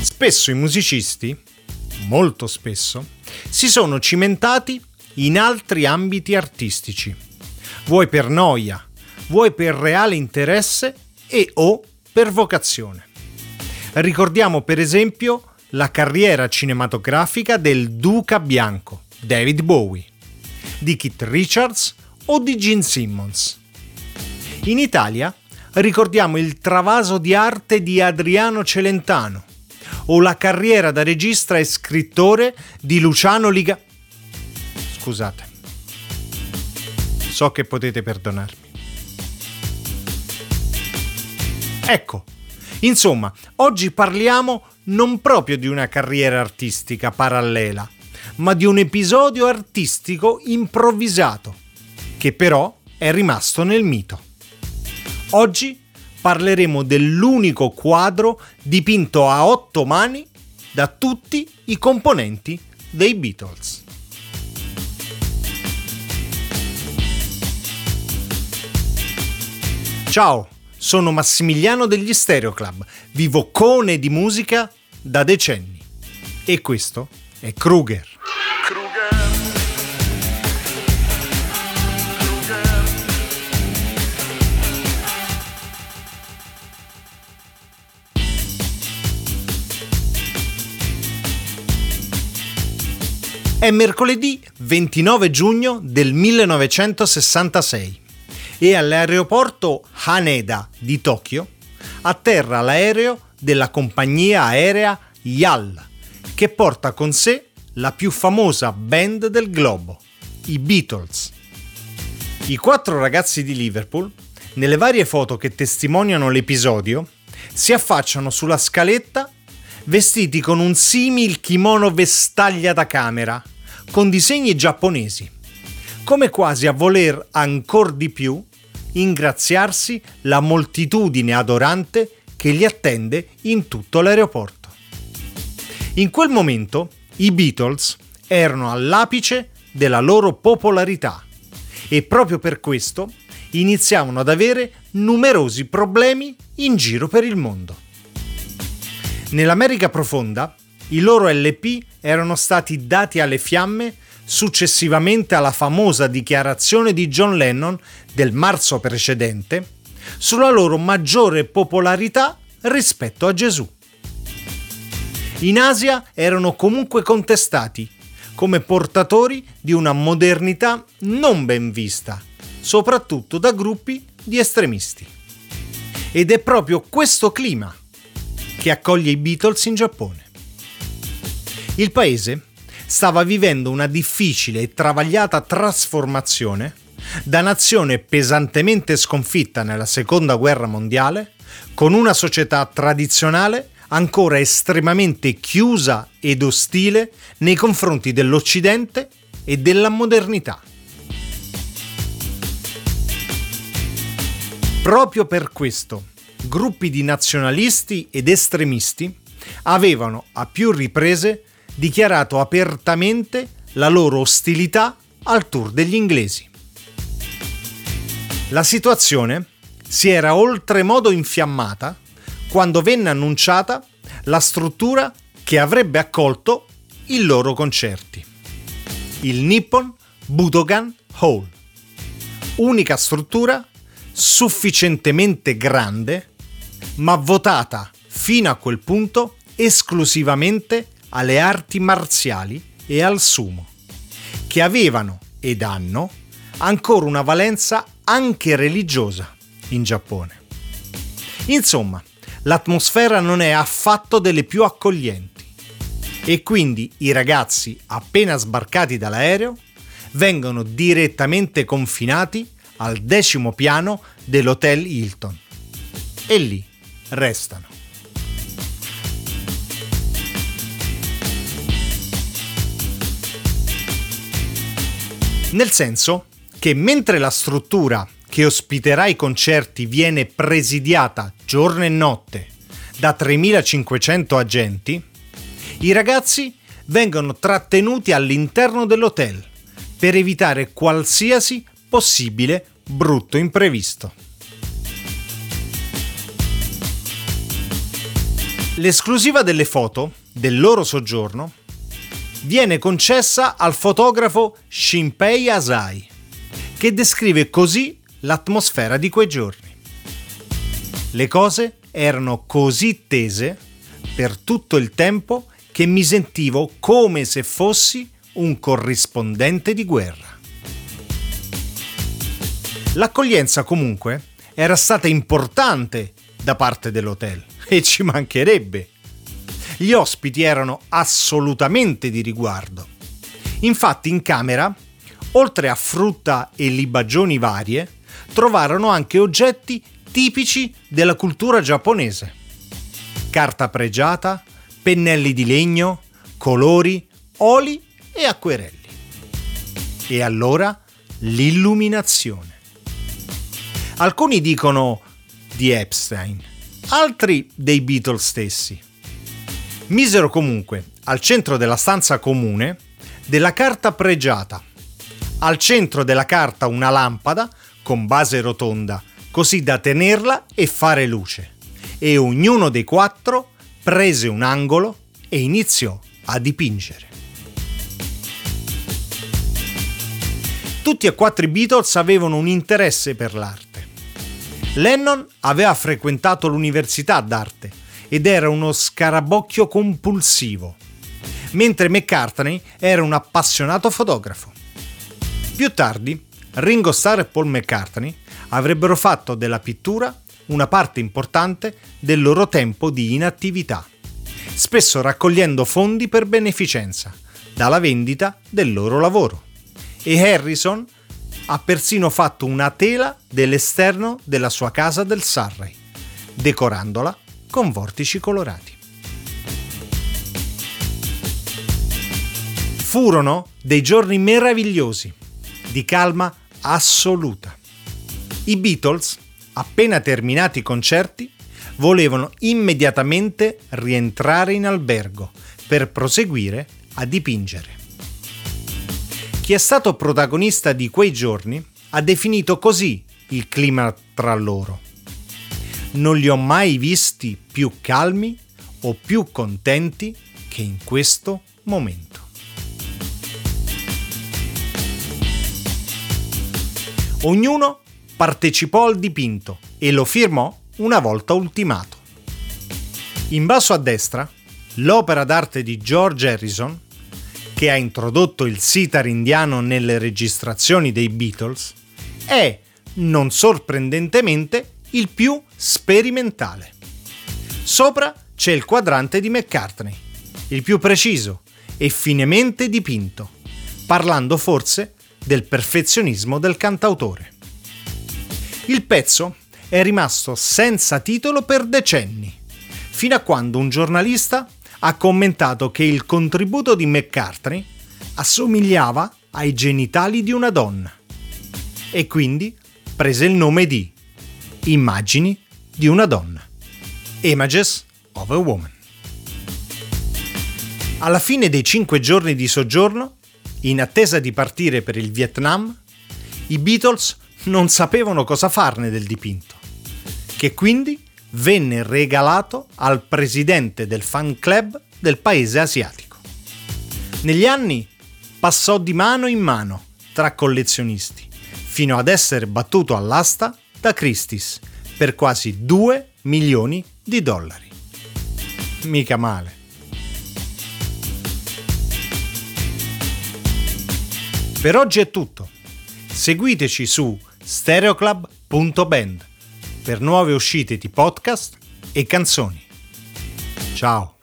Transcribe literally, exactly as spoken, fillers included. Spesso i musicisti, molto spesso, si sono cimentati in altri ambiti artistici, vuoi per noia, vuoi per reale interesse e o per vocazione. Ricordiamo per esempio la carriera cinematografica del Duca Bianco, David Bowie, di Keith Richards o di Gene Simmons. In Italia ricordiamo il travaso di arte di Adriano Celentano o la carriera da regista e scrittore di Luciano Liga. Scusate, so che potete perdonarmi. Ecco, insomma, oggi parliamo non proprio di una carriera artistica parallela, ma di un episodio artistico improvvisato, che però è rimasto nel mito. Oggi parleremo dell'unico quadro dipinto a otto mani da tutti i componenti dei Beatles. Ciao, sono Massimiliano degli Stereo Club, vivoccone di musica da decenni. E questo è Kruger. Kruger. Kruger. È mercoledì ventinove giugno del millenovecentosessantasei e all'aeroporto Haneda di Tokyo atterra l'aereo della compagnia aerea Y A L, che porta con sé la più famosa band del globo, i Beatles. I quattro ragazzi di Liverpool, nelle varie foto che testimoniano l'episodio, si affacciano sulla scaletta vestiti con un simil kimono vestaglia da camera, con disegni giapponesi, come quasi a voler ancor di più ingraziarsi la moltitudine adorante che li attende in tutto l'aeroporto. In quel momento i Beatles erano all'apice della loro popolarità e proprio per questo iniziavano ad avere numerosi problemi in giro per il mondo. Nell'America profonda i loro L P erano stati dati alle fiamme successivamente alla famosa dichiarazione di John Lennon del marzo precedente sulla loro maggiore popolarità rispetto a Gesù. In Asia erano comunque contestati come portatori di una modernità non ben vista, soprattutto da gruppi di estremisti. Ed è proprio questo clima che accoglie i Beatles in Giappone. Il paese stava vivendo una difficile e travagliata trasformazione da nazione pesantemente sconfitta nella Seconda Guerra Mondiale, con una società tradizionale ancora estremamente chiusa ed ostile nei confronti dell'Occidente e della modernità. Proprio per questo, gruppi di nazionalisti ed estremisti avevano a più riprese dichiarato apertamente la loro ostilità al tour degli inglesi. La situazione si era oltremodo infiammata quando venne annunciata la struttura che avrebbe accolto i loro concerti, il Nippon Budokan Hall, unica struttura sufficientemente grande ma votata fino a quel punto esclusivamente alle arti marziali e al sumo, che avevano ed hanno ancora una valenza anche religiosa in Giappone. Insomma, l'atmosfera non è affatto delle più accoglienti e quindi i ragazzi appena sbarcati dall'aereo vengono direttamente confinati al decimo piano dell'hotel Hilton e lì restano. Nel senso che mentre la struttura che ospiterà i concerti viene presidiata giorno e notte da tremilacinquecento agenti, i ragazzi vengono trattenuti all'interno dell'hotel per evitare qualsiasi possibile brutto imprevisto. L'esclusiva delle foto del loro soggiorno viene concessa al fotografo Shinpei Asai, che descrive così l'atmosfera di quei giorni. Le cose erano così tese per tutto il tempo che mi sentivo come se fossi un corrispondente di guerra. L'accoglienza comunque era stata importante da parte dell'hotel e ci mancherebbe. Gli ospiti erano assolutamente di riguardo. Infatti in camera, oltre a frutta e libagioni varie, trovarono anche oggetti tipici della cultura giapponese. Carta pregiata, pennelli di legno, colori, oli e acquerelli. E allora l'illuminazione. Alcuni dicono di Epstein, altri dei Beatles stessi. Misero comunque al centro della stanza comune della carta pregiata, al centro della carta una lampada con base rotonda, così da tenerla e fare luce, e ognuno dei quattro prese un angolo e iniziò a dipingere. Tutti e quattro i Beatles avevano un interesse per l'arte. Lennon aveva frequentato l'università d'arte ed era uno scarabocchio compulsivo, mentre McCartney era un appassionato fotografo. Più tardi, Ringo Starr e Paul McCartney avrebbero fatto della pittura una parte importante del loro tempo di inattività, spesso raccogliendo fondi per beneficenza dalla vendita del loro lavoro. E Harrison ha persino fatto una tela dell'esterno della sua casa del Surrey, decorandola con vortici colorati. Furono dei giorni meravigliosi, di calma assoluta. I Beatles, appena terminati i concerti, volevano immediatamente rientrare in albergo per proseguire a dipingere. Chi è stato protagonista di quei giorni ha definito così il clima tra loro: non li ho mai visti più calmi o più contenti che in questo momento. Ognuno partecipò al dipinto e lo firmò una volta ultimato. In basso a destra, l'opera d'arte di George Harrison, che ha introdotto il sitar indiano nelle registrazioni dei Beatles, è, non sorprendentemente, il più sperimentale. Sopra c'è il quadrante di McCartney, il più preciso e finemente dipinto, parlando forse del perfezionismo del cantautore. Il pezzo è rimasto senza titolo per decenni, fino a quando un giornalista ha commentato che il contributo di McCartney assomigliava ai genitali di una donna e quindi prese il nome di Immagini di una donna, Images of a Woman. Alla fine dei cinque giorni di soggiorno, in attesa di partire per il Vietnam, i Beatles non sapevano cosa farne del dipinto, che quindi venne regalato al presidente del fan club del paese asiatico. Negli anni passò di mano in mano tra collezionisti, fino ad essere battuto all'asta da Christie's per quasi due milioni di dollari. Mica male. Per oggi è tutto. Seguiteci su stereoclub punto band per nuove uscite di podcast e canzoni. Ciao!